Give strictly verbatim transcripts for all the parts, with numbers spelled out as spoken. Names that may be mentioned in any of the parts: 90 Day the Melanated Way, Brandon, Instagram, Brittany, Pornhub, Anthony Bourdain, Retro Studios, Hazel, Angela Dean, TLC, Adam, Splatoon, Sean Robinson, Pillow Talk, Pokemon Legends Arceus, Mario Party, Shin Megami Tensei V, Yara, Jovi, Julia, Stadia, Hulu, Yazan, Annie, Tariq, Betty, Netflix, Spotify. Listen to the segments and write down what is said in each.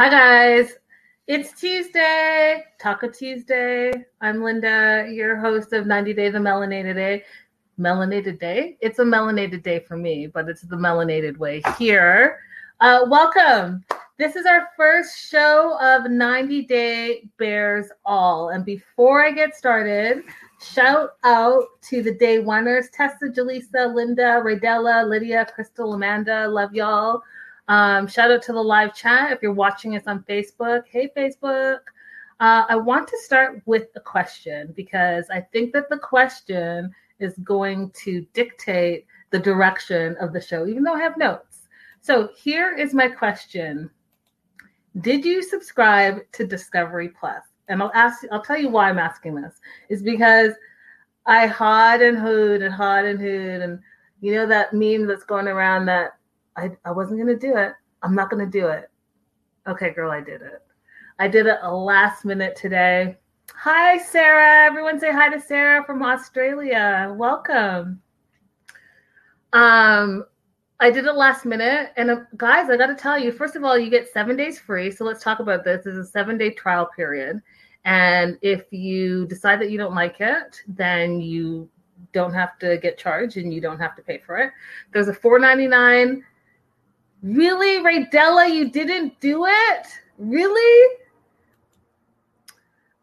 Hi, guys. It's Tuesday, Taco Tuesday. I'm Linda, your host of ninety day the Melanated Day. Melanated Day? It's a melanated day for me, but it's the melanated way here. Uh, welcome. This is our first show of ninety day Bears All. And before I get started, shout out to the day winners, Tessa, Jaleesa, Linda, Raydella, Lydia, Crystal, Amanda. Love y'all. Um, shout out to the live chat if you're watching us on Facebook. Hey, Facebook. Uh, I want to start with a question because I think that the question is going to dictate the direction of the show, even though I have notes. So here is my question. Did you subscribe to Discovery Plus? And I'll ask, I'll tell you why I'm asking this. It's because I hawed and hooed and hawed and hooed. And you know that meme that's going around that, I, I wasn't going to do it. I'm not going to do it. Okay, girl, I did it. I did it a last minute today. Hi, Sarah. Everyone say hi to Sarah from Australia. Welcome. Um, I did it last minute. And uh, guys, I got to tell you, first of all, you get seven days free. So let's talk about this. It's a seven-day trial period. And if you decide that you don't like it, then you don't have to get charged and you don't have to pay for it. There's a four ninety-nine. Really, Raydella, you didn't do it? Really?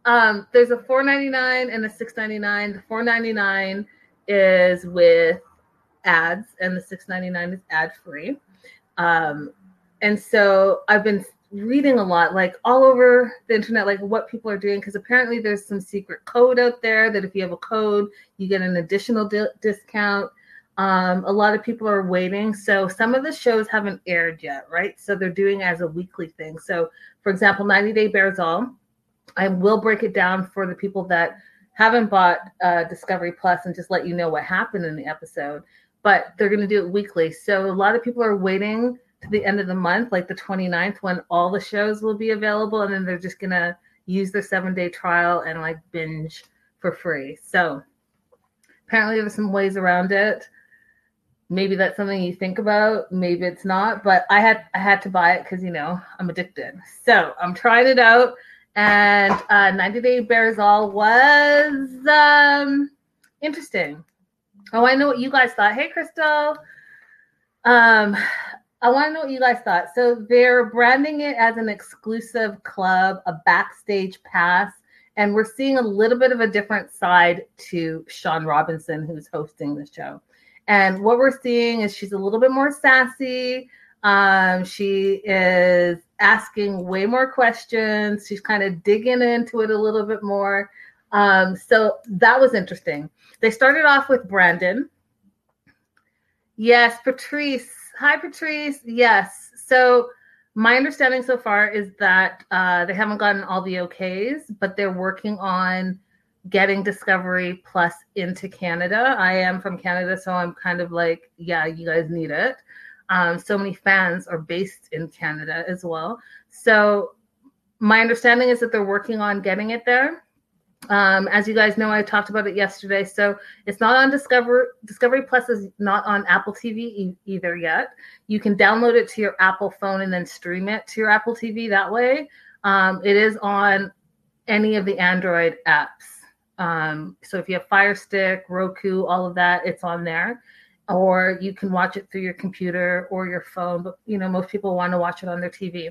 Um, there's a four ninety-nine and a six ninety-nine. The four ninety-nine is with ads, and the six ninety-nine is ad-free. Um, and so I've been reading a lot, like all over the internet, like what people are doing, because apparently there's some secret code out there that if you have a code, you get an additional di- discount. Um, a lot of people are waiting. So some of the shows haven't aired yet, right? So they're doing it as a weekly thing. So for example, ninety day Bears All, I will break it down for the people that haven't bought uh, Discovery Plus and just let you know what happened in the episode, but they're going to do it weekly. So a lot of people are waiting to the end of the month, like the twenty-ninth, when all the shows will be available. And then they're just going to use their seven day trial and like binge for free. So apparently there's some ways around it. Maybe that's something you think about. Maybe it's not. But I had I had to buy it because, you know, I'm addicted. So I'm trying it out. And uh, ninety day Bears All was um, interesting. Oh, I know what you guys thought. Hey, Crystal. Um, I want to know what you guys thought. So they're branding it as an exclusive club, a backstage pass. And we're seeing a little bit of a different side to Sean Robinson, who's hosting the show. And what we're seeing is she's a little bit more sassy. Um, she is asking way more questions. She's kind of digging into it a little bit more. Um, so that was interesting. They started off with Brandon. Yes, Patrice. Hi, Patrice. Yes. So my understanding so far is that uh, they haven't gotten all the okays, but they're working on getting Discovery Plus into Canada. I am from Canada, so I'm kind of like, yeah, you guys need it. Um, so many fans are based in Canada as well. So my understanding is that they're working on getting it there. Um, as you guys know, I talked about it yesterday. So it's not on Discover. Discovery Plus is not on Apple T V e- either yet. You can download it to your Apple phone and then stream it to your Apple T V that way. Um, it is on any of the Android apps. Um, so if you have Fire Stick, Roku, all of that, it's on there, or you can watch it through your computer or your phone, but you know, most people want to watch it on their T V.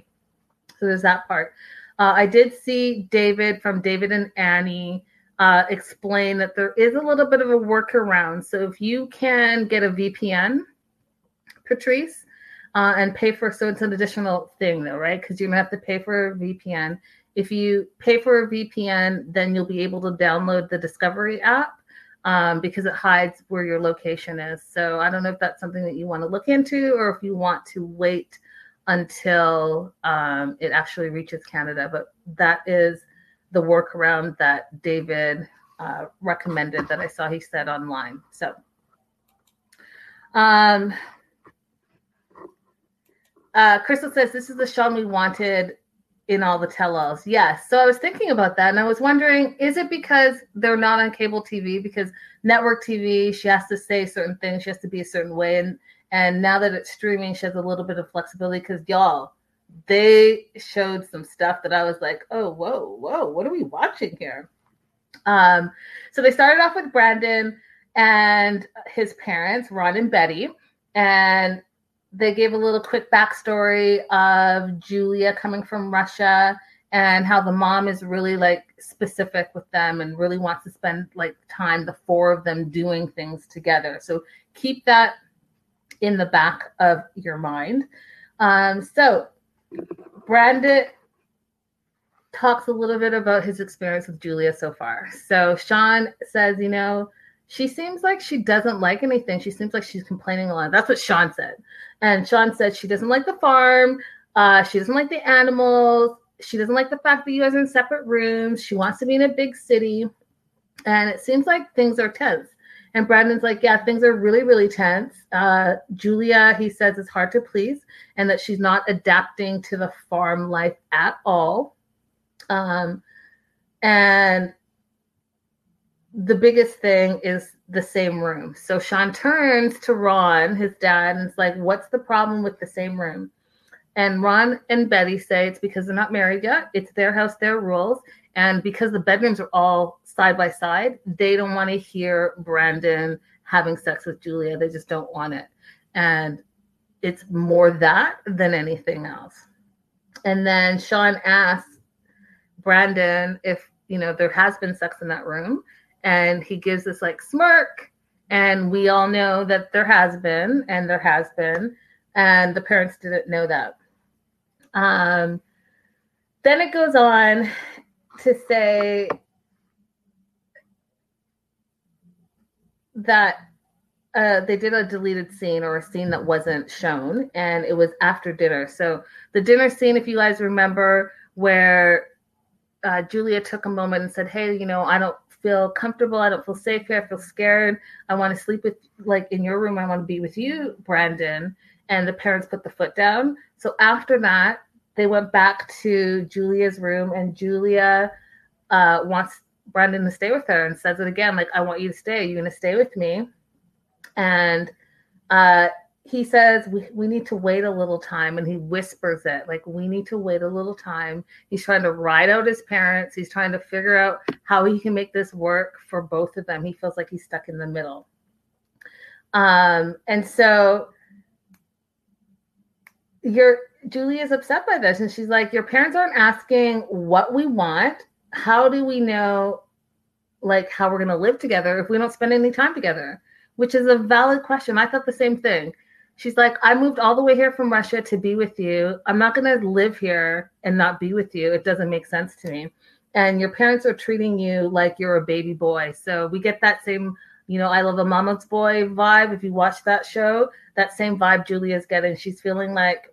So there's that part. Uh, I did see David from David and Annie, uh, explain that there is a little bit of a workaround. So if you can get a V P N, Patrice, uh, and pay for, so it's an additional thing though, right? Cause you're gonna have to pay for a V P N. If you pay for a V P N, then you'll be able to download the Discovery app um, because it hides where your location is. So I don't know if that's something that you want to look into or if you want to wait until um, it actually reaches Canada. But that is the workaround that David uh, recommended that I saw he said online. So um, uh, Crystal says, this is the Sean we wanted in all the tell-alls. Yes. So I was thinking about that and I was wondering, is it because they're not on cable T V? Because network T V, she has to say certain things. She has to be a certain way. And, and now that it's streaming, she has a little bit of flexibility because y'all, they showed some stuff that I was like, oh, whoa, whoa, what are we watching here? Um, so they started off with Brandon and his parents, Ron and Betty, and they gave a little quick backstory of Julia coming from Russia and how the mom is really like specific with them and really wants to spend like time, the four of them doing things together. So keep that in the back of your mind. Um, so Brandon talks a little bit about his experience with Julia so far. So Sean says, you know, she seems like she doesn't like anything. She seems like she's complaining a lot. That's what Sean said. And Sean said she doesn't like the farm. Uh, she doesn't like the animals. She doesn't like the fact that you guys are in separate rooms. She wants to be in a big city. And it seems like things are tense. And Brandon's like, yeah, things are really, really tense. Uh, Julia, he says, is hard to please and that she's not adapting to the farm life at all. Um, and the biggest thing is the same room. So Sean turns to Ron, his dad, and it's like, what's the problem with the same room? And Ron and Betty say it's because they're not married yet. It's their house, their rules. And because the bedrooms are all side by side, they don't want to hear Brandon having sex with Julia. They just don't want it. And it's more that than anything else. And then Sean asks Brandon if, you know, there has been sex in that room. And he gives this like smirk. And we all know that there has been, and there has been. And the parents didn't know that. Um, then it goes on to say that uh, they did a deleted scene or a scene that wasn't shown, and it was after dinner. So the dinner scene, if you guys remember, where uh, Julia took a moment and said, hey, you know, I don't feel comfortable. I don't feel safe here. I feel scared. I want to sleep with, like, in your room. I want to be with you, Brandon. And the parents put the foot down. So after that, they went back to Julia's room, and Julia uh, wants Brandon to stay with her and says it again, like, I want you to stay. Are you going to stay with me? And uh, he says, we, we need to wait a little time. And he whispers it, like, we need to wait a little time. He's trying to ride out his parents. He's trying to figure out how he can make this work for both of them. He feels like he's stuck in the middle. Um, and so... Your Julia's upset by this, and she's like, your parents aren't asking what we want. How do we know, like, how we're going to live together if we don't spend any time together? Which is a valid question. I thought the same thing. She's like, I moved all the way here from Russia to be with you. I'm not going to live here and not be with you. It doesn't make sense to me. And your parents are treating you like you're a baby boy. So we get that same, you know, I Love a Mama's Boy vibe. If you watch that show, that same vibe Julia's getting. She's feeling like,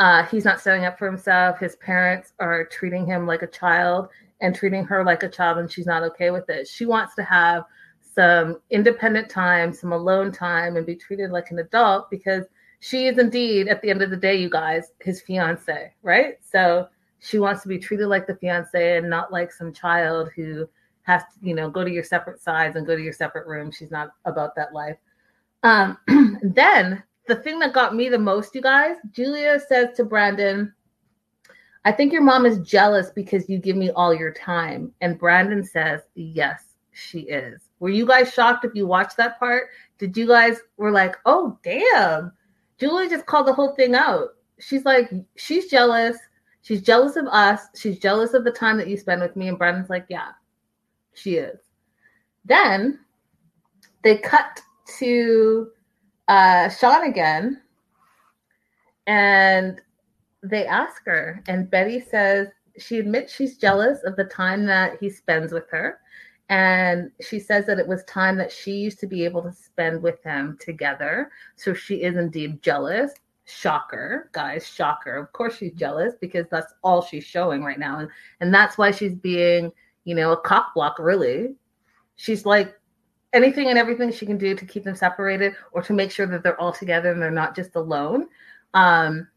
Uh, he's not standing up for himself. His parents are treating him like a child and treating her like a child, and she's not okay with it. She wants to have some independent time, some alone time, and be treated like an adult because she is indeed, at the end of the day, you guys, his fiance, right? So she wants to be treated like the fiance and not like some child who has to, you know, go to your separate sides and go to your separate room. She's not about that life. Um, then... The thing that got me the most, you guys, Julia says to Brandon, I think your mom is jealous because you give me all your time. And Brandon says, yes, she is. Were you guys shocked if you watched that part? Did you guys were like, oh, damn. Julia just called the whole thing out. She's like, she's jealous. She's jealous of us. She's jealous of the time that you spend with me. And Brandon's like, yeah, she is. Then they cut to... Uh, Sean again, and they ask her, and Betty says she admits she's jealous of the time that he spends with her, and she says that it was time that she used to be able to spend with him together, so she is indeed jealous. Shocker, guys, shocker. Of course she's jealous because that's all she's showing right now, and, and that's why she's being, you know, a cock block, really. She's like, anything and everything she can do to keep them separated or to make sure that they're all together and they're not just alone. Um,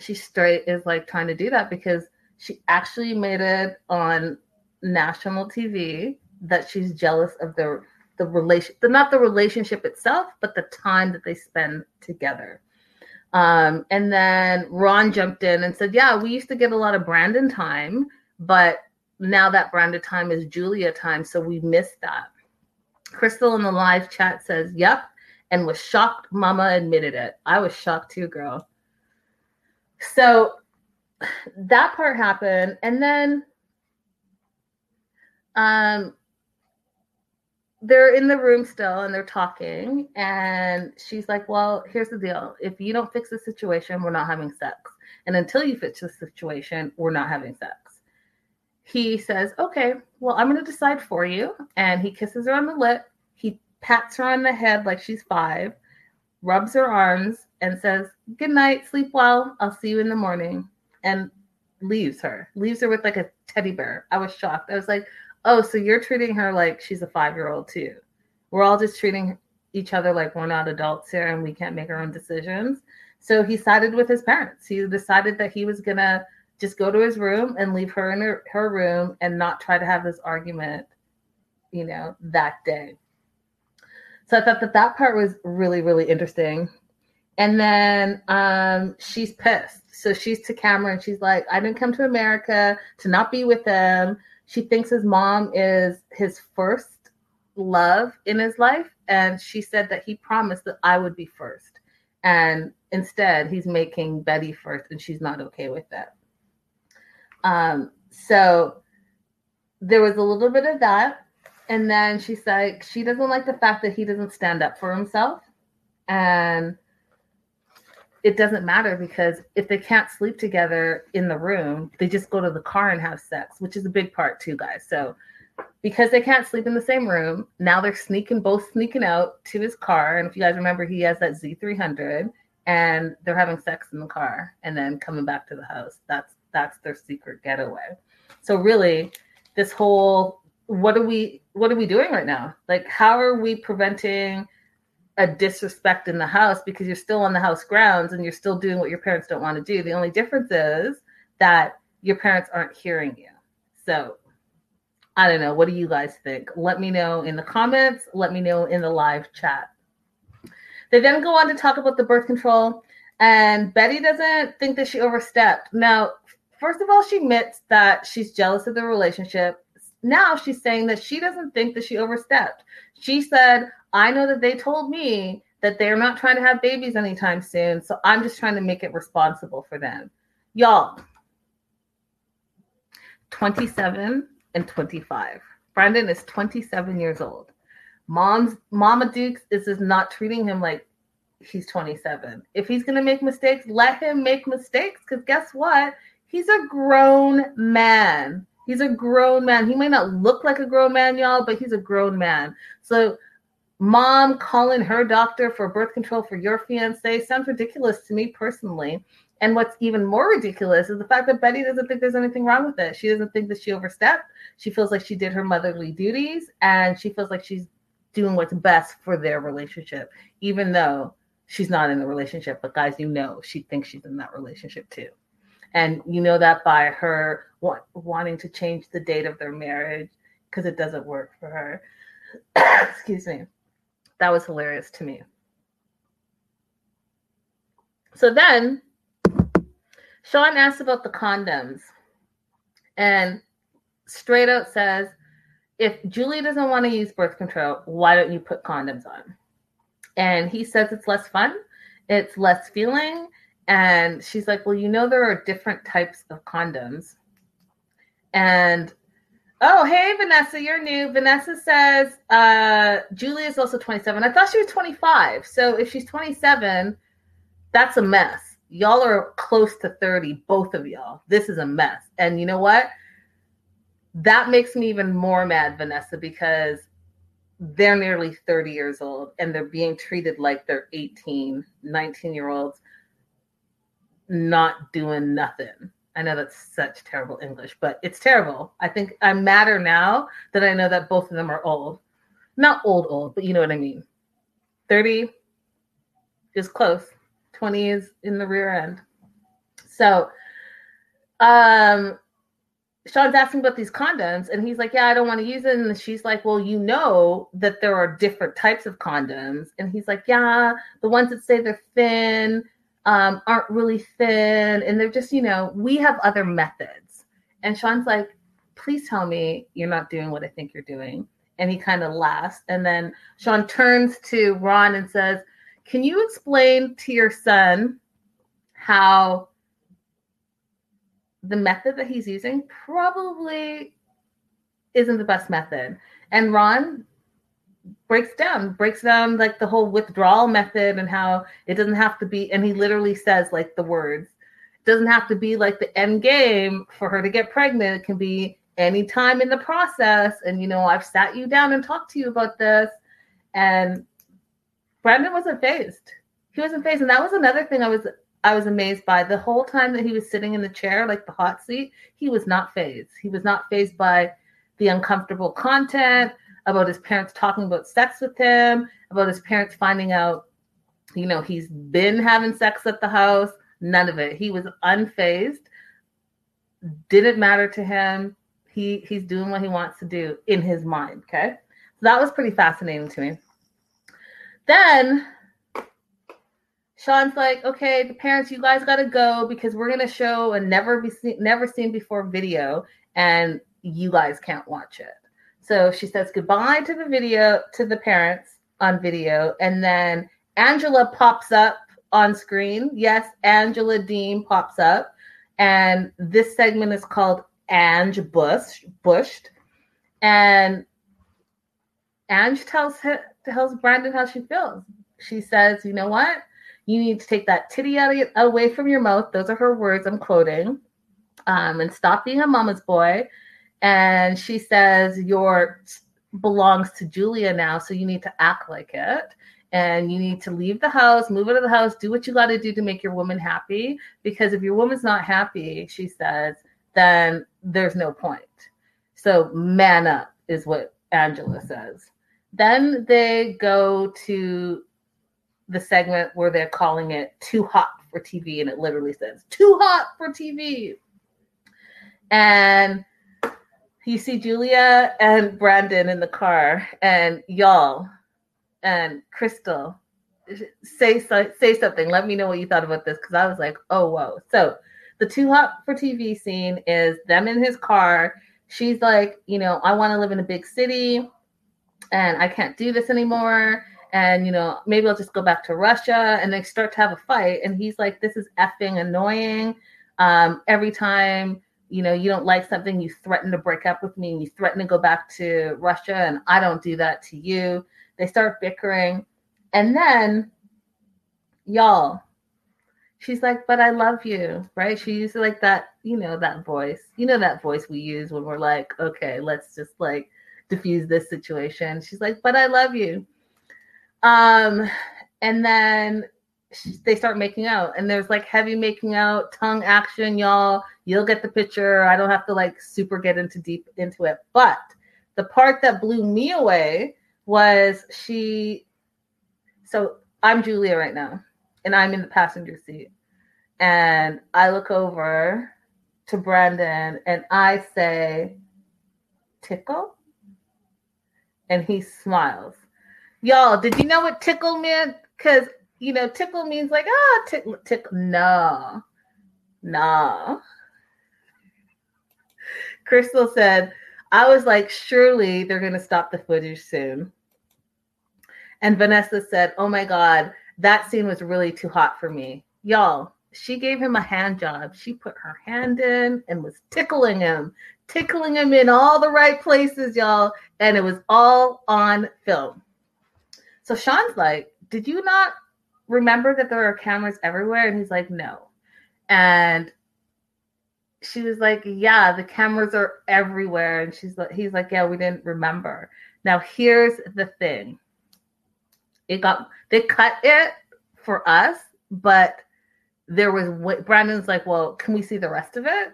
she straight is like trying to do that because she actually made it on national T V that she's jealous of the, the relation, the, not the relationship itself, but the time that they spend together. Um, and then Ron jumped in and said, yeah, we used to get a lot of Brandon time, but now that Brandon time is Julia time. So we missed that. Crystal in the live chat says, yep. And was shocked Mama admitted it. I was shocked too, girl. So that part happened. And then um, they're in the room still and they're talking. And she's like, well, here's the deal. If you don't fix the situation, we're not having sex. And until you fix the situation, we're not having sex. He says, okay, well, I'm going to decide for you. And he kisses her on the lip. He pats her on the head like she's five, rubs her arms, and says, good night, sleep well, I'll see you in the morning, and leaves her. Leaves her with like a teddy bear. I was shocked. I was like, oh, so you're treating her like she's a five-year-old too. We're all just treating each other like we're not adults here and we can't make our own decisions. So he sided with his parents. He decided that he was going to just go to his room and leave her in her, her room and not try to have this argument, you know, that day. So I thought that that part was really, really interesting. And then um, she's pissed. So she's to Cameron. And she's like, I didn't come to America to not be with him. She thinks his mom is his first love in his life. And she said that he promised that I would be first. And instead, he's making Betty first, and she's not okay with that. Um, so there was a little bit of that. And then she's like, she doesn't like the fact that he doesn't stand up for himself. And it doesn't matter because if they can't sleep together in the room, they just go to the car and have sex, which is a big part too, guys. So because they can't sleep in the same room, now they're sneaking, both sneaking out to his car. And if you guys remember, he has that Z three hundred and they're having sex in the car and then coming back to the house. That's, that's their secret getaway. So really this whole, what are we, what are we doing right now? Like, how are we preventing a disrespect in the house? Because you're still on the house grounds and you're still doing what your parents don't want to do. The only difference is that your parents aren't hearing you. So I don't know. What do you guys think? Let me know in the comments. Let me know in the live chat. They then go on to talk about the birth control, and Betty doesn't think that she overstepped. Now, first of all, she admits that she's jealous of the relationship. Now she's saying that she doesn't think that she overstepped. She said, I know that they told me that they're not trying to have babies anytime soon, so I'm just trying to make it responsible for them. Y'all, twenty-seven and twenty-five. Brandon is twenty-seven years old. Mom's Mama Dukes is just not treating him like he's twenty-seven. If he's going to make mistakes, let him make mistakes, because guess what? He's a grown man. He's a grown man. He may not look like a grown man, y'all, but he's a grown man. So mom calling her doctor for birth control for your fiance sounds ridiculous to me personally. And what's even more ridiculous is the fact that Betty doesn't think there's anything wrong with it. She doesn't think that she overstepped. She feels like she did her motherly duties, and she feels like she's doing what's best for their relationship, even though she's not in the relationship. But guys, you know she thinks she's in that relationship too. And you know that by her want, wanting to change the date of their marriage because it doesn't work for her. Excuse me. That was hilarious to me. So then Sean asks about the condoms and straight out says, if Julie doesn't want to use birth control, why don't you put condoms on? And he says it's less fun. It's less feeling. And she's like, well, you know, there are different types of condoms. And, oh, hey, Vanessa, you're new. Vanessa says, uh, Julia is also twenty-seven. I thought she was twenty-five. So if she's twenty-seven, that's a mess. Y'all are close to thirty, both of y'all. This is a mess. And you know what? That makes me even more mad, Vanessa, because they're nearly thirty years old and they're being treated like they're eighteen, nineteen-year-olds. Not doing nothing. I know that's such terrible English, but it's terrible. I think I'm madder now that I know that both of them are old. Not old, old, but you know what I mean. thirty is close. twenty is in the rear end. So um, Sean's asking about these condoms, and he's like, yeah, I don't want to use it. And she's like, well, you know that there are different types of condoms. And he's like, yeah, the ones that say they're thin, um, aren't really thin, and they're just, you know, we have other methods. And Sean's like, please tell me you're not doing what I think you're doing. And he kind of laughs. And then Sean turns to Ron and says, can you explain to your son how the method that he's using probably isn't the best method? And Ron breaks down, breaks down like the whole withdrawal method and how it doesn't have to be. And he literally says like the words, it doesn't have to be like the end game for her to get pregnant. It can be any time in the process. And, you know, I've sat you down and talked to you about this. And Brandon wasn't phased. He wasn't phased. And that was another thing I was, I was amazed by. The whole time that he was sitting in the chair, like the hot seat, he was not phased. He was not phased by the uncomfortable content, about his parents talking about sex with him, about his parents finding out, you know, he's been having sex at the house. None of it. He was unfazed. Didn't matter to him. He he's doing what he wants to do in his mind. Okay. So that was pretty fascinating to me. Then Sean's like, okay, the parents, you guys got to go because we're going to show a never be seen, never seen before video and you guys can't watch it. So she says goodbye to the video, to the parents on video. And then Angela pops up on screen. Yes, Angela Dean pops up. And this segment is called Ange Bush, Bushed. And Ange tells, her, tells Brandon how she feels. She says, you know what? You need to take that titty out of, away from your mouth. Those are her words, I'm quoting. Um, and stop being a mama's boy. And she says, your belongs to Julia now, so you need to act like it. And you need to leave the house, move out of the house, do what you got to do to make your woman happy. Because if your woman's not happy, she says, then there's no point. So man up is what Angela says. Then they go to the segment where they're calling it Too Hot for T V. And it literally says, Too Hot for T V. And you see Julia and Brandon in the car, and y'all and Crystal, say say something. Let me know what you thought about this, because I was like, oh, whoa. So the Too Hot for T V scene is them in his car. She's like, you know, I want to live in a big city, and I can't do this anymore. And, you know, maybe I'll just go back to Russia. And they start to have a fight. And he's like, this is effing annoying. Um, every time, you know, you don't like something, you threaten to break up with me, and you threaten to go back to Russia, and I don't do that to you. They start bickering. And then, y'all, she's like, but I love you, right? She used to like that, you know, that voice. You know that voice we use when we're like, okay, let's just, like, diffuse this situation. She's like, but I love you. Um, and then they start making out, and there's like heavy making out, tongue action, y'all. You'll get the picture. I don't have to like super get into deep into it. But the part that blew me away was she, so I'm Julia right now, and I'm in the passenger seat, and I look over to Brandon and I say, tickle? And he smiles. Y'all, did you know what tickle meant? Because, you know, tickle means like, ah, tickle, tickle. No, no. Crystal said, I was like, surely they're going to stop the footage soon. And Vanessa said, oh, my God, that scene was really too hot for me. Y'all, she gave him a hand job. She put her hand in and was tickling him, tickling him in all the right places, y'all. And it was all on film. So Sean's like, did you not remember that there are cameras everywhere? And he's like, no. And she was like, yeah, the cameras are everywhere. And she's like, he's like, yeah, we didn't remember. Now, here's the thing. It got, they cut it for us, but there was, way, Brandon's like, well, can we see the rest of it?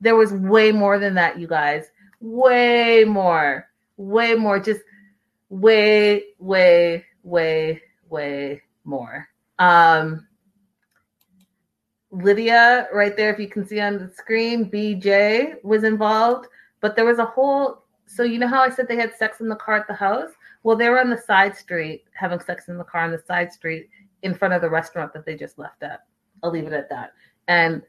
There was way more than that, you guys. Way more, way more, just way, way, way, way more. Um, Lydia, right there, if you can see on the screen, B J was involved, but there was a whole, so you know how I said they had sex in the car at the house? Well, they were on the side street, having sex in the car on the side street in front of the restaurant that they just left at. I'll leave it at that. And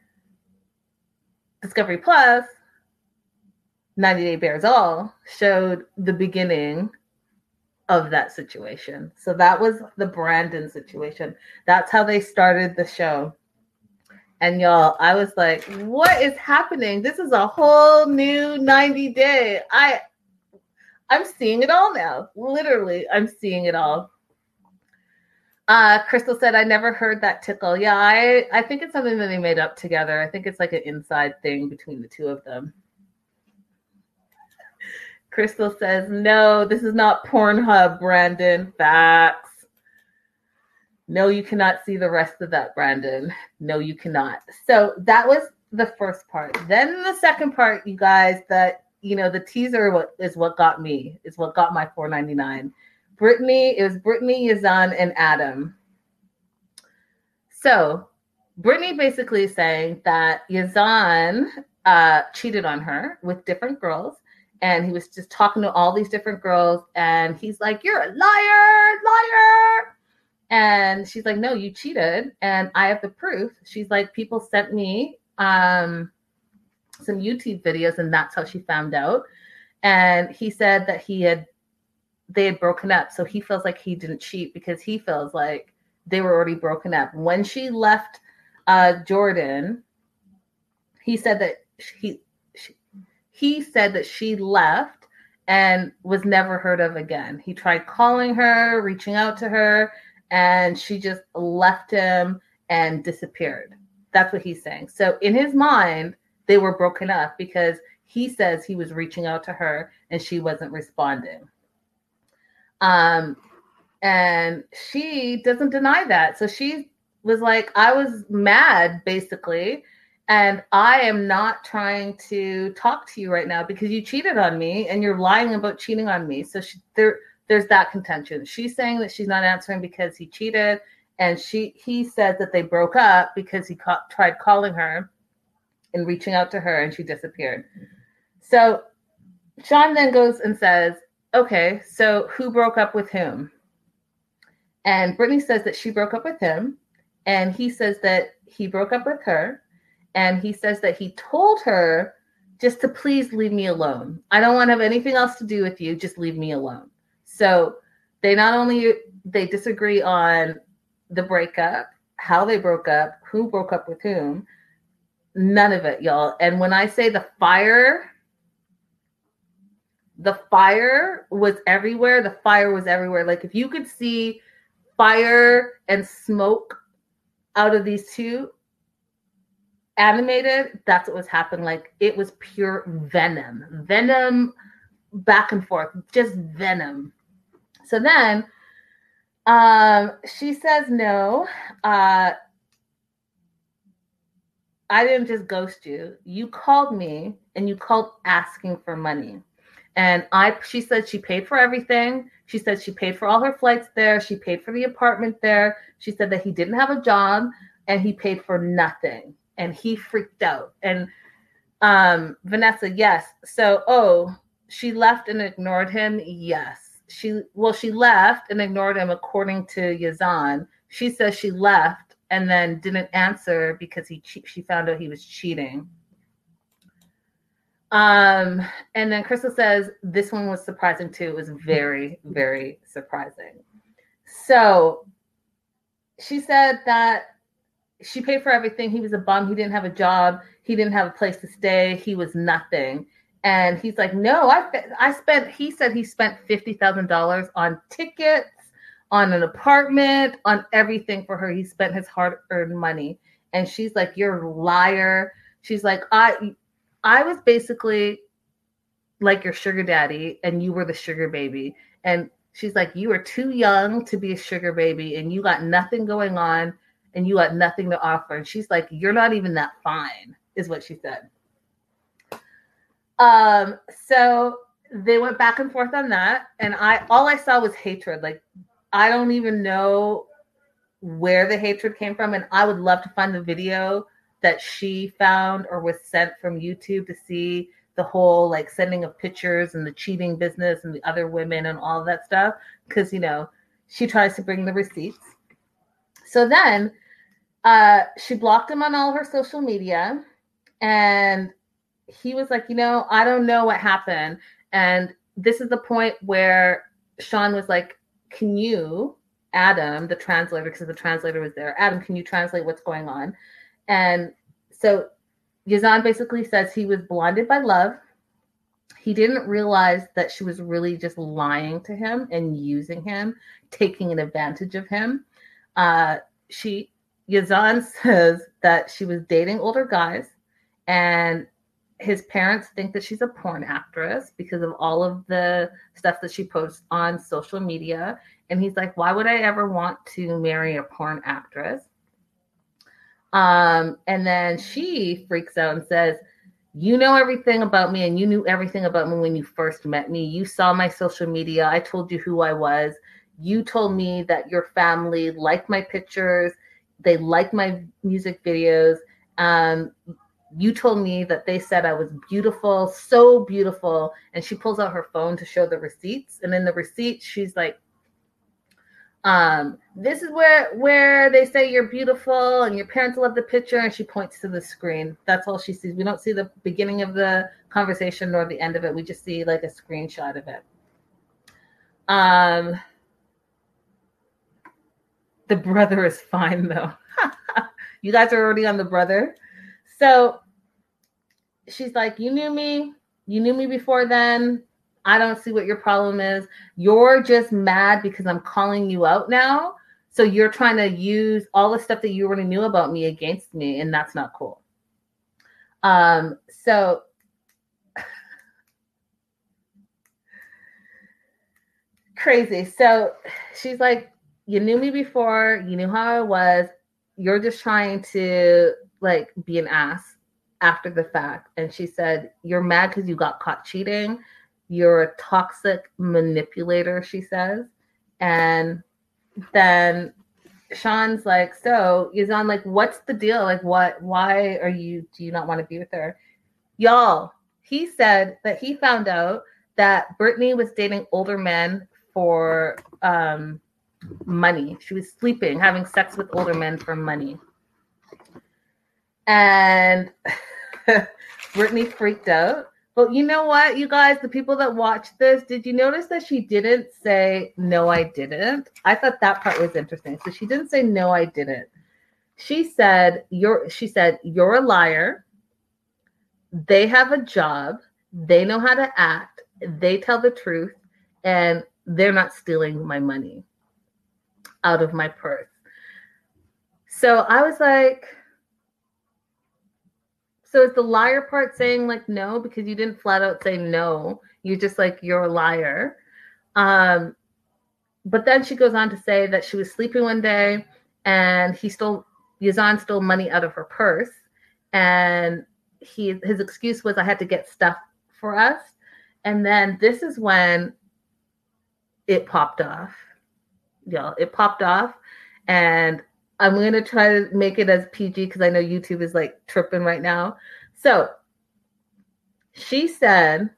Discovery Plus, ninety day bears all showed the beginning of that situation. So that was the Brandon situation. That's how they started the show. And y'all, I was like, what is happening? This is a whole new ninety day. I, I'm seeing it all now. Literally, I'm seeing it all. Uh, Crystal said, I never heard that tickle. Yeah, I, I think it's something that they made up together. I think it's like an inside thing between the two of them. Crystal says, no, this is not Pornhub, Brandon. Facts. No, you cannot see the rest of that, Brandon. No, you cannot. So that was the first part. Then the second part, you guys, that, you know, the teaser is what got me, is what got my four ninety-nine. Brittany, it was Brittany, Yazan, and Adam. So Brittany basically is saying that Yazan uh, cheated on her with different girls. And he was just talking to all these different girls. And he's like, you're a liar, liar. And she's like, no, you cheated. And I have the proof. She's like, people sent me um, some YouTube videos. And that's how she found out. And he said that he had, they had broken up. So he feels like he didn't cheat because he feels like they were already broken up. When she left uh, Jordan, he said that he, He said that she left and was never heard of again. He tried calling her, reaching out to her, and she just left him and disappeared. That's what he's saying. So in his mind, they were broken up because he says he was reaching out to her and she wasn't responding. Um, and she doesn't deny that. So she was like, I was mad, basically. And I am not trying to talk to you right now because you cheated on me and you're lying about cheating on me. So she, there, there's that contention. She's saying that she's not answering because he cheated. And she, he said that they broke up because he ca- tried calling her and reaching out to her and she disappeared. So Sean then goes and says, okay, so who broke up with whom? And Brittany says that she broke up with him. And he says that he broke up with her. And he says that he told her just to please leave me alone. I don't want to have anything else to do with you. Just leave me alone. So they not only, they disagree on the breakup, how they broke up, who broke up with whom, none of it, y'all. And when I say the fire, the fire was everywhere. The fire was everywhere. Like if you could see fire and smoke out of these two, animated, that's what was happening. Like it was pure venom, venom back and forth, just venom. So then um, she says, no, uh, I didn't just ghost you. You called me and you called asking for money. And I, she said she paid for everything. She said she paid for all her flights there. She paid for the apartment there. She said that he didn't have a job and he paid for nothing. And he freaked out. And um, Vanessa, yes. So, oh, she left and ignored him. Yes. She, well, she left and ignored him according to Yazan. She says she left and then didn't answer because he, she found out he was cheating. Um, and then Crystal says, this one was surprising too. It was very, very surprising. So she said that she paid for everything. He was a bum. He didn't have a job. He didn't have a place to stay. He was nothing. And he's like, no, I, I spent, he said he spent fifty thousand dollars on tickets, on an apartment, on everything for her. He spent his hard earned money. And she's like, you're a liar. She's like, I, I was basically like your sugar daddy and you were the sugar baby. And she's like, you were too young to be a sugar baby and you got nothing going on. And you got nothing to offer. And she's like, you're not even that fine, is what she said. Um, so they went back and forth on that. And I all I saw was hatred. Like, I don't even know where the hatred came from. And I would love to find the video that she found or was sent from YouTube to see the whole, like, sending of pictures and the cheating business and the other women and all that stuff. Because, you know, she tries to bring the receipts. So then Uh, she blocked him on all her social media, and he was like, you know, I don't know what happened. And this is the point where Sean was like, can you, Adam, the translator, because the translator was there, Adam, can you translate what's going on? And so Yazan basically says he was blinded by love. He didn't realize that she was really just lying to him and using him, taking an advantage of him. Uh, she, Yazan says that she was dating older guys, and his parents think that she's a porn actress because of all of the stuff that she posts on social media. And he's like, why would I ever want to marry a porn actress? Um, and then she freaks out and says, you know everything about me, and you knew everything about me when you first met me. You saw my social media. I told you who I was. You told me that your family liked my pictures. They liked my music videos. Um, you told me that they said I was beautiful, so beautiful. And she pulls out her phone to show the receipts. And in the receipt, she's like, Um, this is where, where they say you're beautiful and your parents love the picture. And she points to the screen. That's all she sees. We don't see the beginning of the conversation nor the end of it. We just see like a screenshot of it. Um, the brother is fine though. You guys are already on the brother. So she's like, you knew me. You knew me before then. I don't see what your problem is. You're just mad because I'm calling you out now. So you're trying to use all the stuff that you already knew about me against me. And that's not cool. Um, so crazy. So she's like, you knew me before, you knew how I was. You're just trying to like be an ass after the fact. And she said, you're mad because you got caught cheating. You're a toxic manipulator, she says. And then Sean's like, so Yazan, like, what's the deal? Like, what, why are you, do you not want to be with her? Y'all, he said that he found out that Brittany was dating older men for um, money. She was sleeping, having sex with older men for money. And Brittany freaked out. But you know what, you guys, the people that watched this, did you notice that she didn't say, no, I didn't? I thought that part was interesting. So she didn't say, no, I didn't. She said, you're, she said, you're a liar. They have a job. They know how to act. They tell the truth. And they're not stealing my money out of my purse. So I was like... So is the liar part saying like no, because you didn't flat out say no. You're just like, you're a liar. Um, but then she goes on to say that she was sleeping one day and he stole, Yazan stole money out of her purse. And he his excuse was, I had to get stuff for us. And then this is when it popped off. Y'all, it popped off. And I'm going to try to make it as P G because I know YouTube is like tripping right now. So she said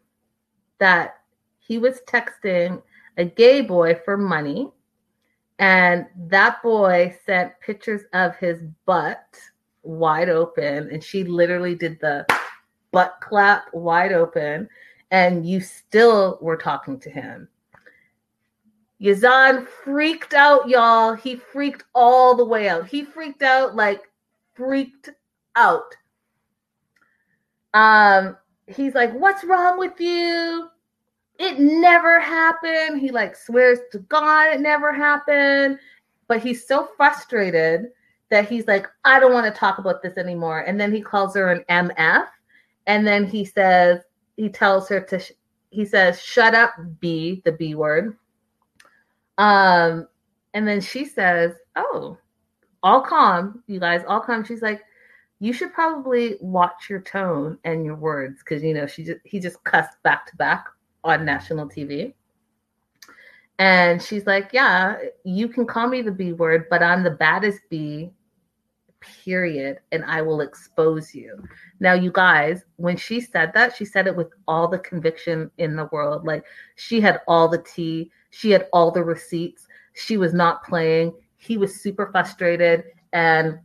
that he was texting a gay boy for money, and that boy sent pictures of his butt wide open, and she literally did the butt clap wide open, and you still were talking to him. Yazan freaked out, y'all. He freaked all the way out. He freaked out, like freaked out. Um, he's like, what's wrong with you? It never happened. He like swears to God it never happened. But he's so frustrated that he's like, I don't want to talk about this anymore. And then he calls her an M F. And then he says, he tells her to, sh- he says, shut up, B, the B word. Um, and then she says, oh, all calm, you guys, all calm. She's like, you should probably watch your tone and your words. Cause you know, she just, he just cussed back to back on national T V. And she's like, yeah, you can call me the B word, but I'm the baddest B, period. And I will expose you. Now, you guys, when she said that, she said it with all the conviction in the world. Like she had all the tea. She had all the receipts. She was not playing. He was super frustrated. And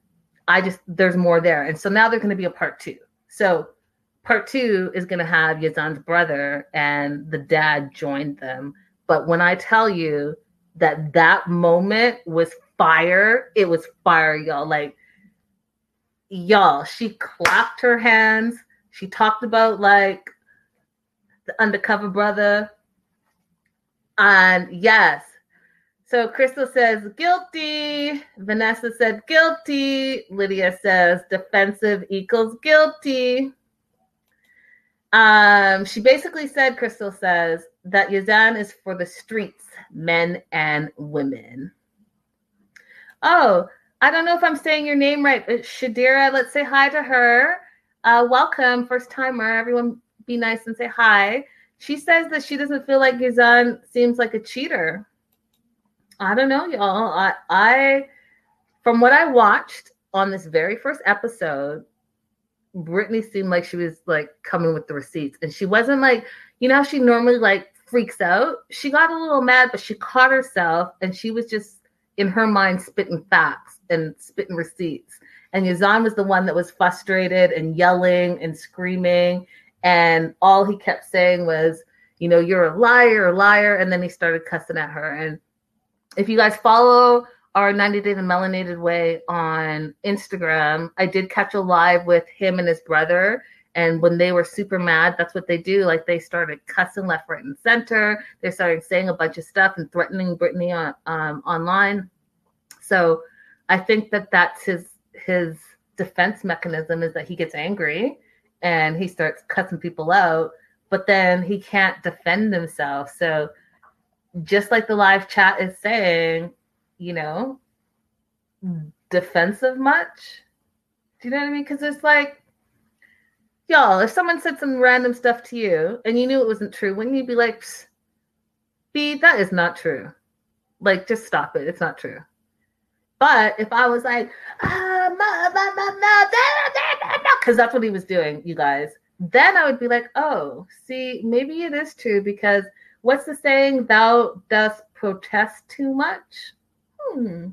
I just, there's more there. And so now there's going to be a part two. So part two is going to have Yazan's brother and the dad join them. But when I tell you that that moment was fire, it was fire, y'all. Like, y'all, she clapped her hands. She talked about, like, the undercover brother. And yes. So Crystal says, guilty. Vanessa said, guilty. Lydia says, defensive equals guilty. Um, she basically said, Crystal says, that Yazan is for the streets, men and women. Oh, I don't know if I'm saying your name right. Shadira, let's say hi to her. Uh, welcome, first timer. Everyone be nice and say hi. She says that she doesn't feel like Yazan seems like a cheater. I don't know, y'all. I, I, from what I watched on this very first episode, Brittany seemed like she was, like, coming with the receipts. And she wasn't, like, you know how she normally, like, freaks out? She got a little mad, but she caught herself. And she was just, in her mind, spitting facts and spitting receipts. And Yazan was the one that was frustrated and yelling and screaming. And all he kept saying was, you know, you're a liar, a liar. And then he started cussing at her. And if you guys follow our ninety day the Melanated Way on Instagram, I did catch a live with him and his brother. And when they were super mad, that's what they do. Like, they started cussing left, right, and center. They started saying a bunch of stuff and threatening Brittany on, um, online. So I think that that's his his defense mechanism, is that he gets angry and he starts cussing people out, but then he can't defend himself. So just like the live chat is saying, you know, defensive much? Do you know what I mean? Because it's like, y'all, if someone said some random stuff to you and you knew it wasn't true, wouldn't you be like, B, that is not true. Like, just stop it. It's not true. But if I was like, because that's what he was doing, you guys, then I would be like, oh, see, maybe it is true, because what's the saying? Thou dost protest too much? Hmm.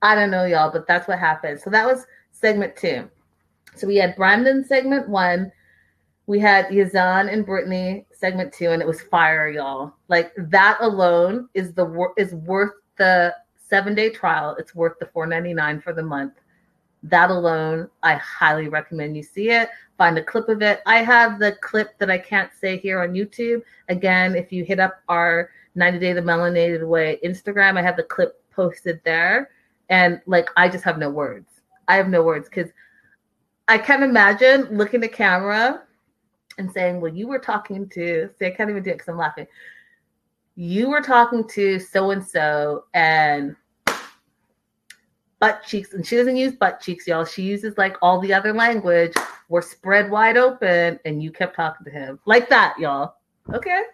I don't know, y'all, but that's what happened. So that was segment two. So we had Brandon, segment one. We had Yazan and Brittany, segment two, and it was fire, y'all. Like, that alone is the wor- is worth the seven-day trial. It's worth the four ninety-nine for the month. That alone, I highly recommend you see it. Find a clip of it. I have the clip that I can't say here on YouTube. Again, if you hit up our ninety day the Melanated Way Instagram, I have the clip posted there. And, like, I just have no words. I have no words, because I can't imagine looking at camera and saying, well, you were talking to, see, I can't even do it because I'm laughing. You were talking to so-and-so and butt cheeks, and she doesn't use butt cheeks, y'all. She uses, like, all the other language. We're spread wide open, and you kept talking to him like that, y'all. Okay.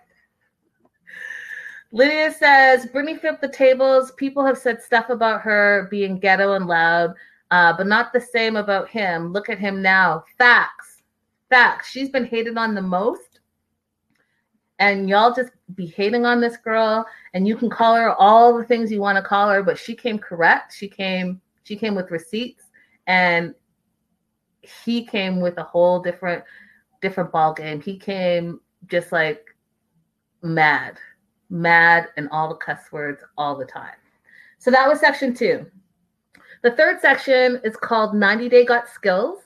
Lydia says, Brittany flipped the tables. People have said stuff about her being ghetto and loud, uh, but not the same about him. Look at him now. Facts. Facts. She's been hated on the most, and y'all just be hating on this girl, and you can call her all the things you want to call her, but she came correct. She came, she came with receipts, and he came with a whole different, different ball game. He came just like mad, mad, and all the cuss words all the time. So that was section two. The third section is called ninety day Got Skills.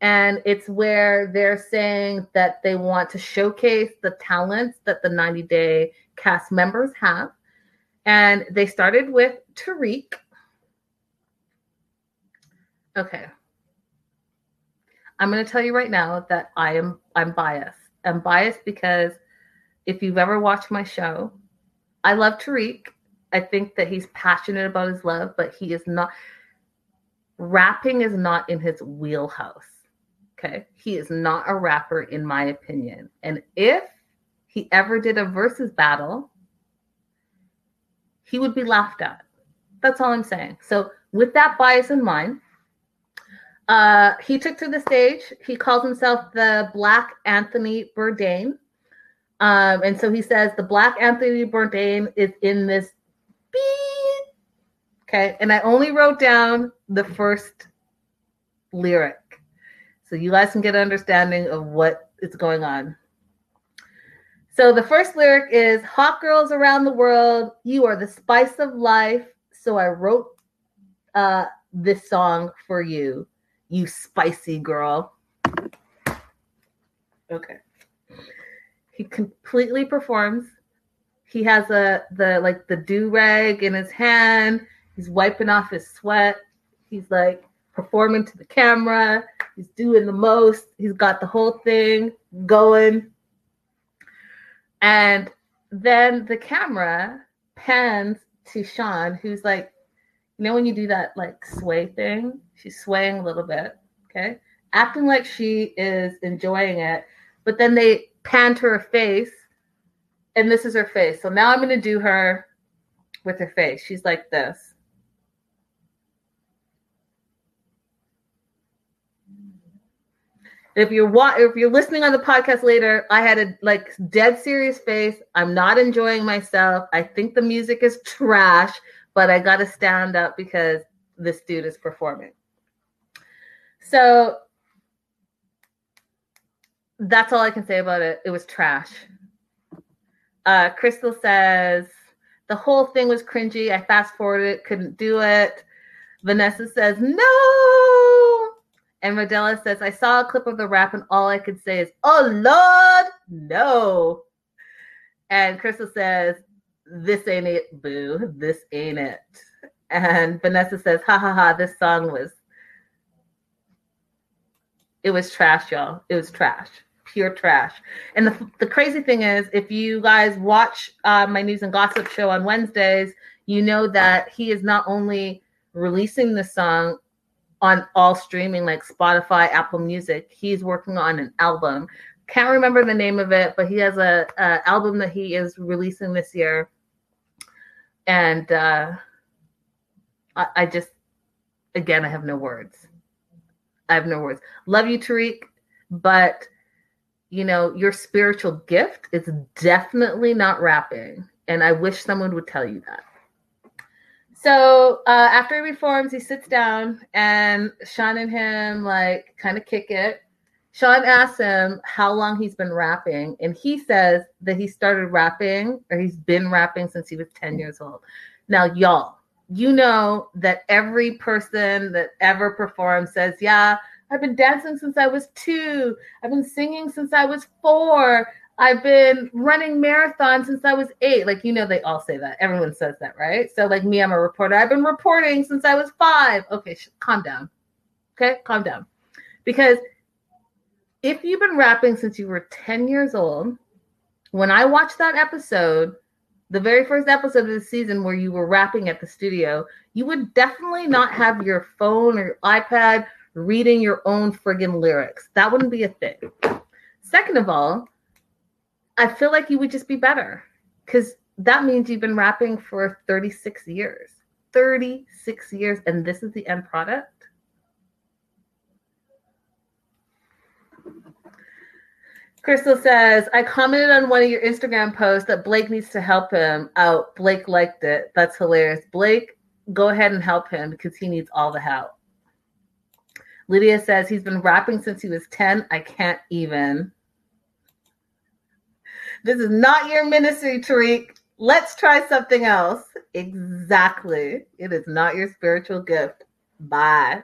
And it's where they're saying that they want to showcase the talents that the ninety day cast members have. And they started with Tariq. Okay. I'm going to tell you right now that I am I'm biased. I'm biased because if you've ever watched my show, I love Tariq. I think that he's passionate about his love, but he is not. Rapping is not in his wheelhouse. Okay. He is not a rapper, in my opinion. And if he ever did a versus battle, he would be laughed at. That's all I'm saying. So with that bias in mind, uh, he took to the stage. He calls himself the Black Anthony Bourdain. Um, and so he says the Black Anthony Bourdain is in this beat. Okay. And I only wrote down the first lyric. So you guys can get an understanding of what is going on. So the first lyric is, hot girls around the world, you are the spice of life. So I wrote uh, this song for you, you spicy girl. Okay. He completely performs. He has a the like the do-rag in his hand. He's wiping off his sweat. He's like performing to the camera. He's doing the most. He's got the whole thing going. And then the camera pans to Sean, who's like, you know when you do that like sway thing? She's swaying a little bit, okay? Acting like she is enjoying it. But then they pan to her face, and this is her face. So now I'm going to do her with her face. She's like this. If you're wa- if you're listening on the podcast later, I had a like dead serious face. I'm not enjoying myself. I think the music is trash, but I got to stand up because this dude is performing. So that's all I can say about it. It was trash. Uh, Crystal says, the whole thing was cringy. I fast forwarded it, couldn't do it. Vanessa says, no. And Rodella says, I saw a clip of the rap and all I could say is, oh, Lord, no. And Crystal says, this ain't it, boo. This ain't it. And Vanessa says, ha, ha, ha, this song was, it was trash, y'all. It was trash. Pure trash. And the the crazy thing is, if you guys watch uh, my news and gossip show on Wednesdays, you know that he is not only releasing the song on all streaming like Spotify, Apple Music, he's working on an album. Can't remember the name of it, but he has a, a album that he is releasing this year. And uh, I, I just, again, I have no words. I have no words. Love you, Tariq, but you know, your spiritual gift is definitely not rapping. And I wish someone would tell you that. So uh, after he reforms, he sits down and Sean and him like kind of kick it. Sean asks him how long he's been rapping. And he says that he started rapping or he's been rapping since he was ten years old. Now, y'all, you know that every person that ever performs says, yeah, I've been dancing since I was two. I've been singing since I was four. I've been running marathons since I was eight. Like, you know, they all say that. Everyone says that, right? So like me, I'm a reporter. I've been reporting since I was five. Okay, sh- calm down. Okay, calm down. Because if you've been rapping since you were ten years old, when I watched that episode, the very first episode of the season where you were rapping at the studio, you would definitely not have your phone or your iPad reading your own friggin' lyrics. That wouldn't be a thing. Second of all, I feel like you would just be better because that means you've been rapping for thirty-six years. thirty-six years, and this is the end product. Crystal says, I commented on one of your Instagram posts that Blake needs to help him out. Blake liked it. That's hilarious. Blake, go ahead and help him because he needs all the help. Lydia says, he's been rapping since he was ten. I can't even. This is not your ministry, Tariq. Let's try something else. Exactly. It is not your spiritual gift. Bye.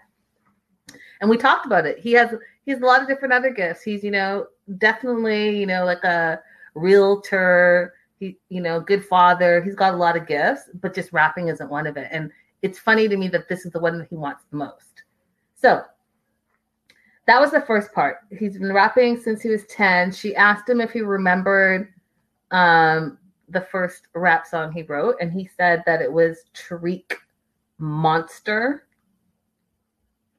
And we talked about it. He has he has a lot of different other gifts. He's, you know, definitely, you know, like a realtor, he, you know, good father. He's got a lot of gifts, but just rapping isn't one of it. And it's funny to me that this is the one that he wants the most. So that was the first part. He's been rapping since he was ten. She asked him if he remembered um, the first rap song he wrote, and he said that it was Tariq Monster.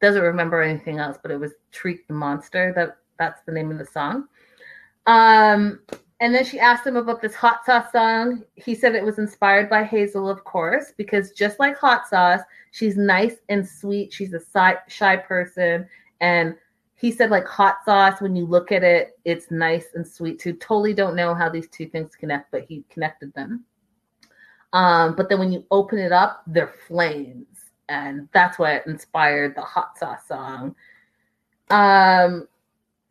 Doesn't remember anything else, but it was Tariq the Monster. That That's the name of the song. Um, and then she asked him about this hot sauce song. He said it was inspired by Hazel, of course, because just like hot sauce, she's nice and sweet. She's a shy, shy person. And he said, like hot sauce, when you look at it, it's nice and sweet too. Totally don't know how these two things connect, but he connected them. Um, but then when you open it up, they're flames. And that's what inspired the hot sauce song. Um,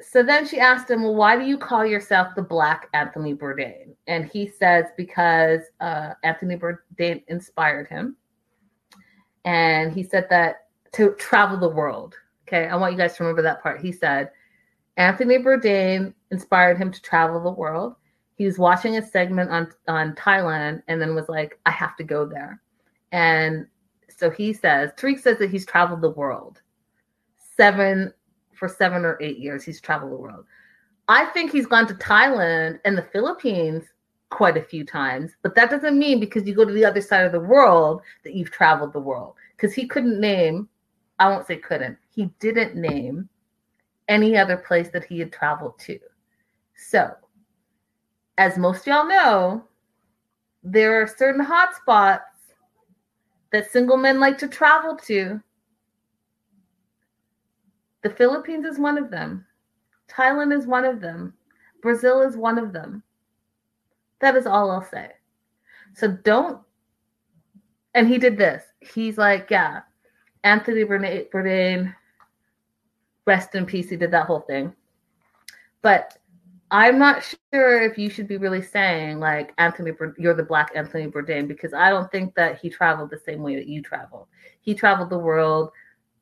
so then she asked him, well, why do you call yourself the Black Anthony Bourdain? And he says, because uh, Anthony Bourdain inspired him. And he said that to travel the world. Okay, I want you guys to remember that part. He said, Anthony Bourdain inspired him to travel the world. He was watching a segment on, on Thailand and then was like, I have to go there. And so he says, Tariq says that he's traveled the world. Seven for seven or eight years, he's traveled the world. I think he's gone to Thailand and the Philippines quite a few times, but that doesn't mean because you go to the other side of the world that you've traveled the world. Because he couldn't name, I won't say couldn't, he didn't name any other place that he had traveled to. So, as most of y'all know, there are certain hotspots that single men like to travel to. The Philippines is one of them. Thailand is one of them. Brazil is one of them. That is all I'll say. So don't, and he did this. He's like, yeah, Anthony Bourdain, rest in peace, he did that whole thing. But I'm not sure if you should be really saying like, Anthony, you're the Black Anthony Bourdain, because I don't think that he traveled the same way that you traveled. He traveled the world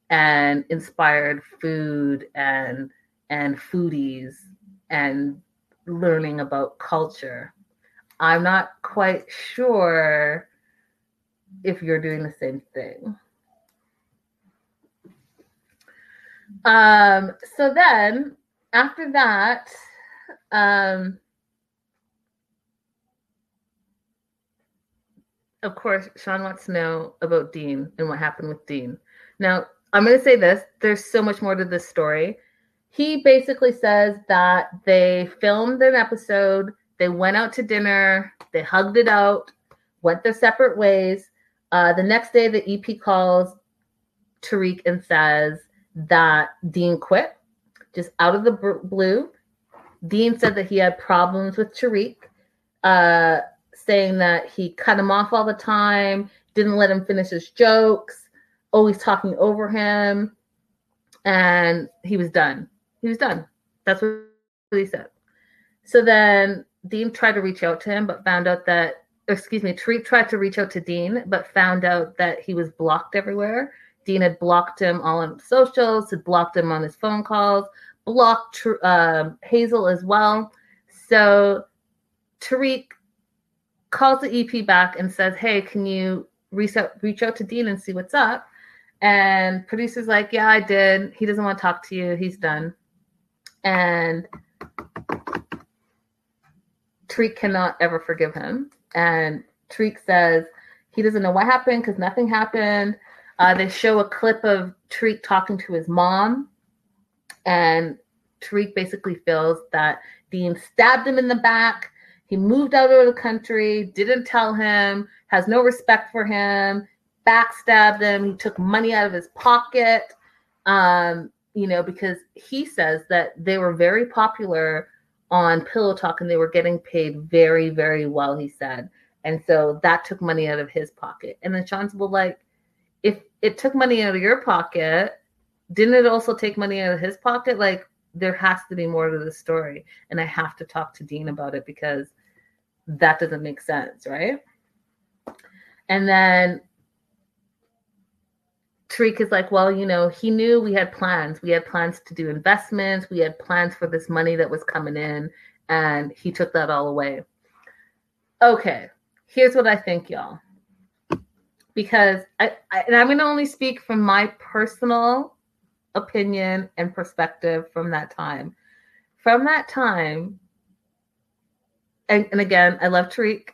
and inspired food and and foodies and learning about culture. I'm not quite sure if you're doing the same thing. Um, so then after that, um, of course, Sean wants to know about Dean and what happened with Dean. Now, I'm going to say this. There's so much more to this story. He basically says that they filmed an episode. They went out to dinner. They hugged it out, went their separate ways. Uh, the next day, the E P calls Tariq and says that Dean quit, just out of the blue. Dean said that he had problems with Tariq, uh, saying that he cut him off all the time, didn't let him finish his jokes, always talking over him, and he was done. He was done. That's what he said. So then Dean tried to reach out to him, but found out that, excuse me, Tariq tried to reach out to Dean, but found out that he was blocked everywhere. Dean had blocked him all on socials, had blocked him on his phone calls, blocked uh, Hazel as well. So Tariq calls the E P back and says, hey, can you reach out, reach out to Dean and see what's up? And producer's like, yeah, I did. He doesn't want to talk to you. He's done. And Tariq cannot ever forgive him. And Tariq says he doesn't know what happened because nothing happened. Uh, they show a clip of Tariq talking to his mom. And Tariq basically feels that Dean stabbed him in the back. He moved out of the country, didn't tell him, has no respect for him, backstabbed him. He took money out of his pocket, um, you know, because he says that they were very popular on Pillow Talk and they were getting paid very, very well, he said. And so that took money out of his pocket. And then Sean's will like, if it took money out of your pocket, didn't it also take money out of his pocket? Like, there has to be more to the story. And I have to talk to Dean about it because that doesn't make sense, right? And then Tariq is like, well, you know, he knew we had plans. We had plans to do investments. We had plans for this money that was coming in. And he took that all away. Okay, here's what I think, y'all. Because, I, I and I'm going to only speak from my personal opinion and perspective from that time. From that time, and, and again, I love Tariq,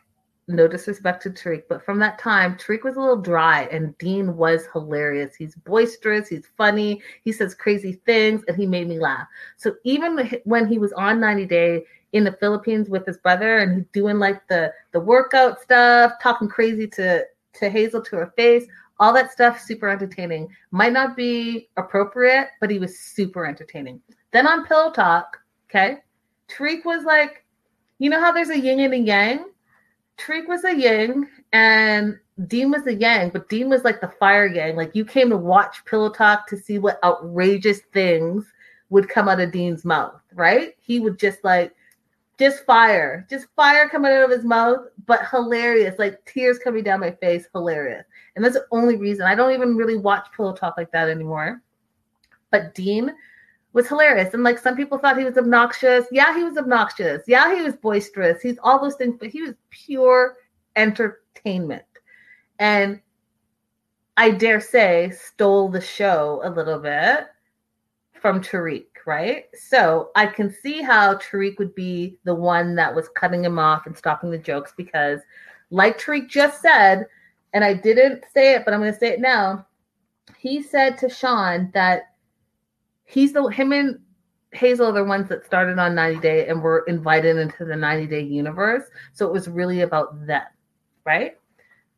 no disrespect to Tariq, but from that time, Tariq was a little dry and Dean was hilarious. He's boisterous, he's funny, he says crazy things, and he made me laugh. So even when he was on ninety day in the Philippines with his brother and he's doing like the, the workout stuff, talking crazy to, to Hazel, to her face, all that stuff, super entertaining. Might not be appropriate, but he was super entertaining. Then on Pillow Talk, okay, Tariq was like, you know how there's a yin and a yang? Tariq was a yin and Dean was a yang, but Dean was like the fire yang. Like, you came to watch Pillow Talk to see what outrageous things would come out of Dean's mouth, right? He would just like, just fire, just fire coming out of his mouth, but hilarious, like tears coming down my face, hilarious. And that's the only reason. I don't even really watch Pillow Talk like that anymore. But Dean was hilarious. And like some people thought he was obnoxious. Yeah, he was obnoxious. Yeah, he was boisterous. He's all those things, but he was pure entertainment. And I dare say stole the show a little bit from Tariq, right? So I can see how Tariq would be the one that was cutting him off and stopping the jokes, because like Tariq just said, and I didn't say it, but I'm going to say it now. He said to Sean that he's the, him and Hazel are the ones that started on ninety day and were invited into the ninety day universe. So it was really about them, right?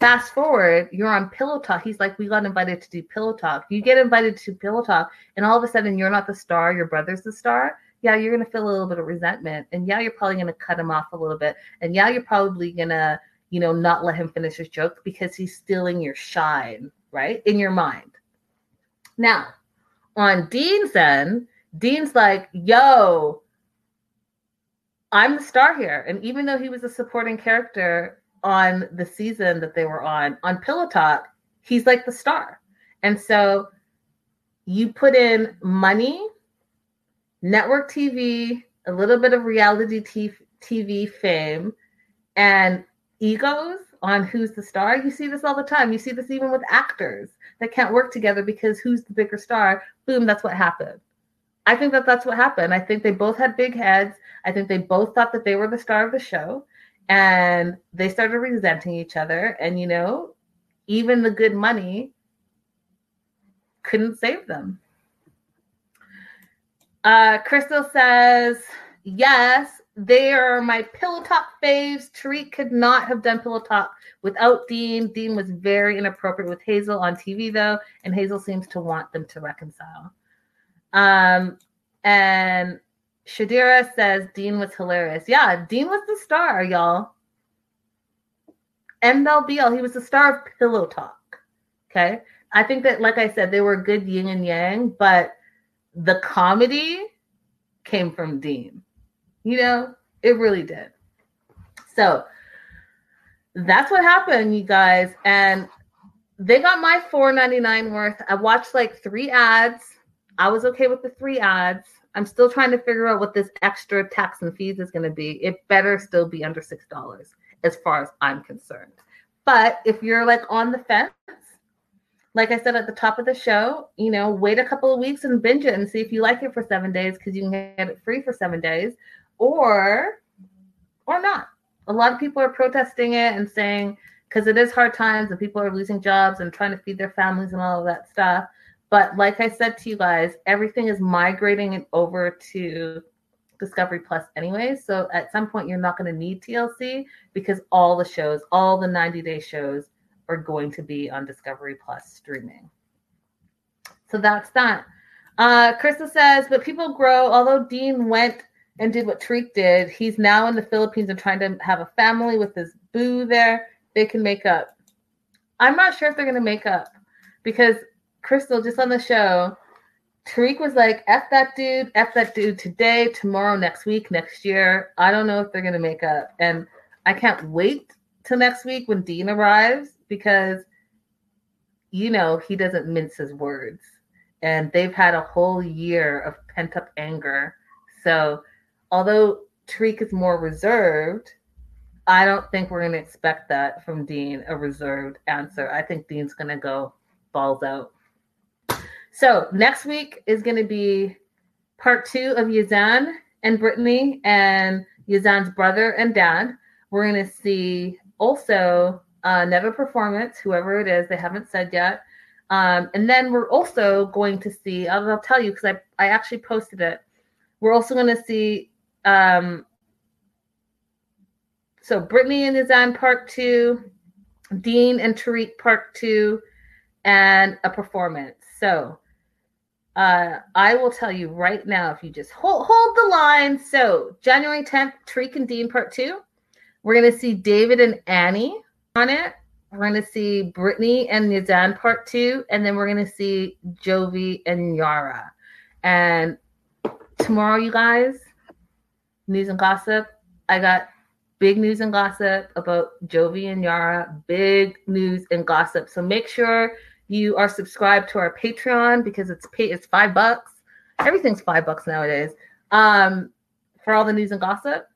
Fast forward, you're on Pillow Talk. He's like, we got invited to do Pillow Talk. You get invited to Pillow Talk, and all of a sudden, you're not the star. Your brother's the star. Yeah, you're going to feel a little bit of resentment. And yeah, you're probably going to cut him off a little bit. And yeah, you're probably going to, you know, not let him finish his joke because he's stealing your shine, right? In your mind. Now, on Dean's end, Dean's like, yo, I'm the star here. And even though he was a supporting character on the season that they were on, on Pillow Talk, he's like the star. And so you put in money, network T V, a little bit of reality T V fame, and egos on who's the star. You see this all the time. You see this even with actors that can't work together because who's the bigger star? Boom, that's what happened. I think that that's what happened. I think they both had big heads. I think they both thought that they were the star of the show. And they started resenting each other. And, you know, even the good money couldn't save them. Uh, Crystal says, yes, they are my Pillow Talk faves. Tariq could not have done Pillow Talk without Dean. Dean was very inappropriate with Hazel on T V, though. And Hazel seems to want them to reconcile. Um, and... Shadira says Dean was hilarious. Yeah, Dean was the star, y'all. M L B L, he was the star of Pillow Talk. Okay? I think that, like I said, they were good yin and yang, but the comedy came from Dean. You know, it really did. So that's what happened, you guys. And they got my four ninety-nine worth. I watched like three ads. I was okay with the three ads. I'm still trying to figure out what this extra tax and fees is going to be. It better still be under six dollars as far as I'm concerned. But if you're like on the fence, like I said at the top of the show, you know, wait a couple of weeks and binge it and see if you like it for seven days because you can get it free for seven days or, or not. A lot of people are protesting it and saying, because it is hard times and people are losing jobs and trying to feed their families and all of that stuff. But like I said to you guys, everything is migrating and over to Discovery Plus anyway. So at some point, you're not going to need T L C because all the shows, all the ninety-day shows are going to be on Discovery Plus streaming. So that's that. Uh, Crystal says, but people grow. Although Dean went and did what Tariq did, he's now in the Philippines and trying to have a family with his boo there. They can make up. I'm not sure if they're going to make up because Crystal, just on the show, Tariq was like, F that dude, F that dude today, tomorrow, next week, next year. I don't know if they're going to make up. And I can't wait till next week when Dean arrives because, you know, he doesn't mince his words. And they've had a whole year of pent-up anger. So although Tariq is more reserved, I don't think we're going to expect that from Dean, a reserved answer. I think Dean's going to go balls out. So next week is going to be part two of Yazan and Brittany and Yazan's brother and dad. We're going to see also another performance, whoever it is, they haven't said yet. Um, and then we're also going to see, I'll, I'll tell you because I, I actually posted it. We're also going to see, um, so Brittany and Yazan part two, Dean and Tariq part two, and a performance. So Uh, I will tell you right now, if you just hold, hold the line. So January tenth, Tariq and Dean part two. We're going to see David and Annie on it. We're going to see Brittany and Yazan part two. And then we're going to see Jovi and Yara. And tomorrow, you guys, news and gossip. I got big news and gossip about Jovi and Yara. Big news and gossip. So make sure you are subscribed to our Patreon, because it's pay- it's five bucks. Everything's five bucks nowadays. Um, for all the news and gossip.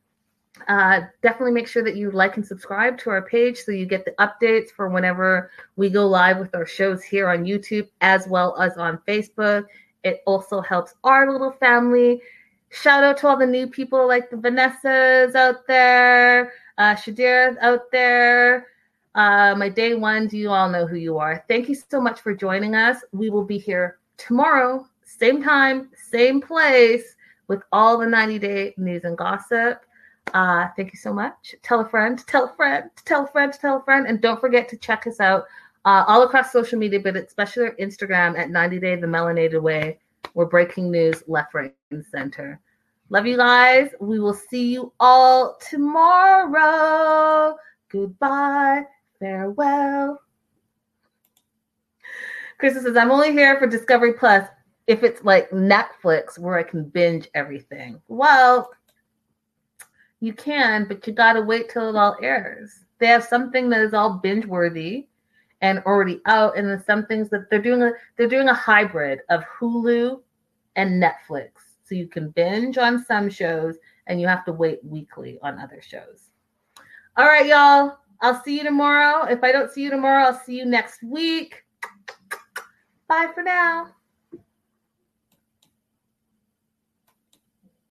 Uh, definitely make sure that you like and subscribe to our page so you get the updates for whenever we go live with our shows here on YouTube as well as on Facebook. It also helps our little family. Shout out to all the new people like the Vanessas out there, uh, Shadira's out there, uh, my day ones. You all know who you are. Thank you so much for joining us. We will be here tomorrow, same time, same place, with all the ninety day news and gossip. Uh, thank you so much. Tell a friend, tell a friend, tell a friend, tell a friend. And don't forget to check us out uh, all across social media, but especially our Instagram at ninety day the Melanated Way. We're breaking news left, right, and center. Love you guys. We will see you all tomorrow. Goodbye. Farewell. Krista says, I'm only here for Discovery Plus. If it's like Netflix where I can binge everything. Well, you can, but you got to wait till it all airs. They have something that is all binge-worthy and already out, and then some things that they're doing. A, they're doing a hybrid of Hulu and Netflix, so you can binge on some shows, and you have to wait weekly on other shows. All right, y'all. I'll see you tomorrow. If I don't see you tomorrow, I'll see you next week. Bye for now.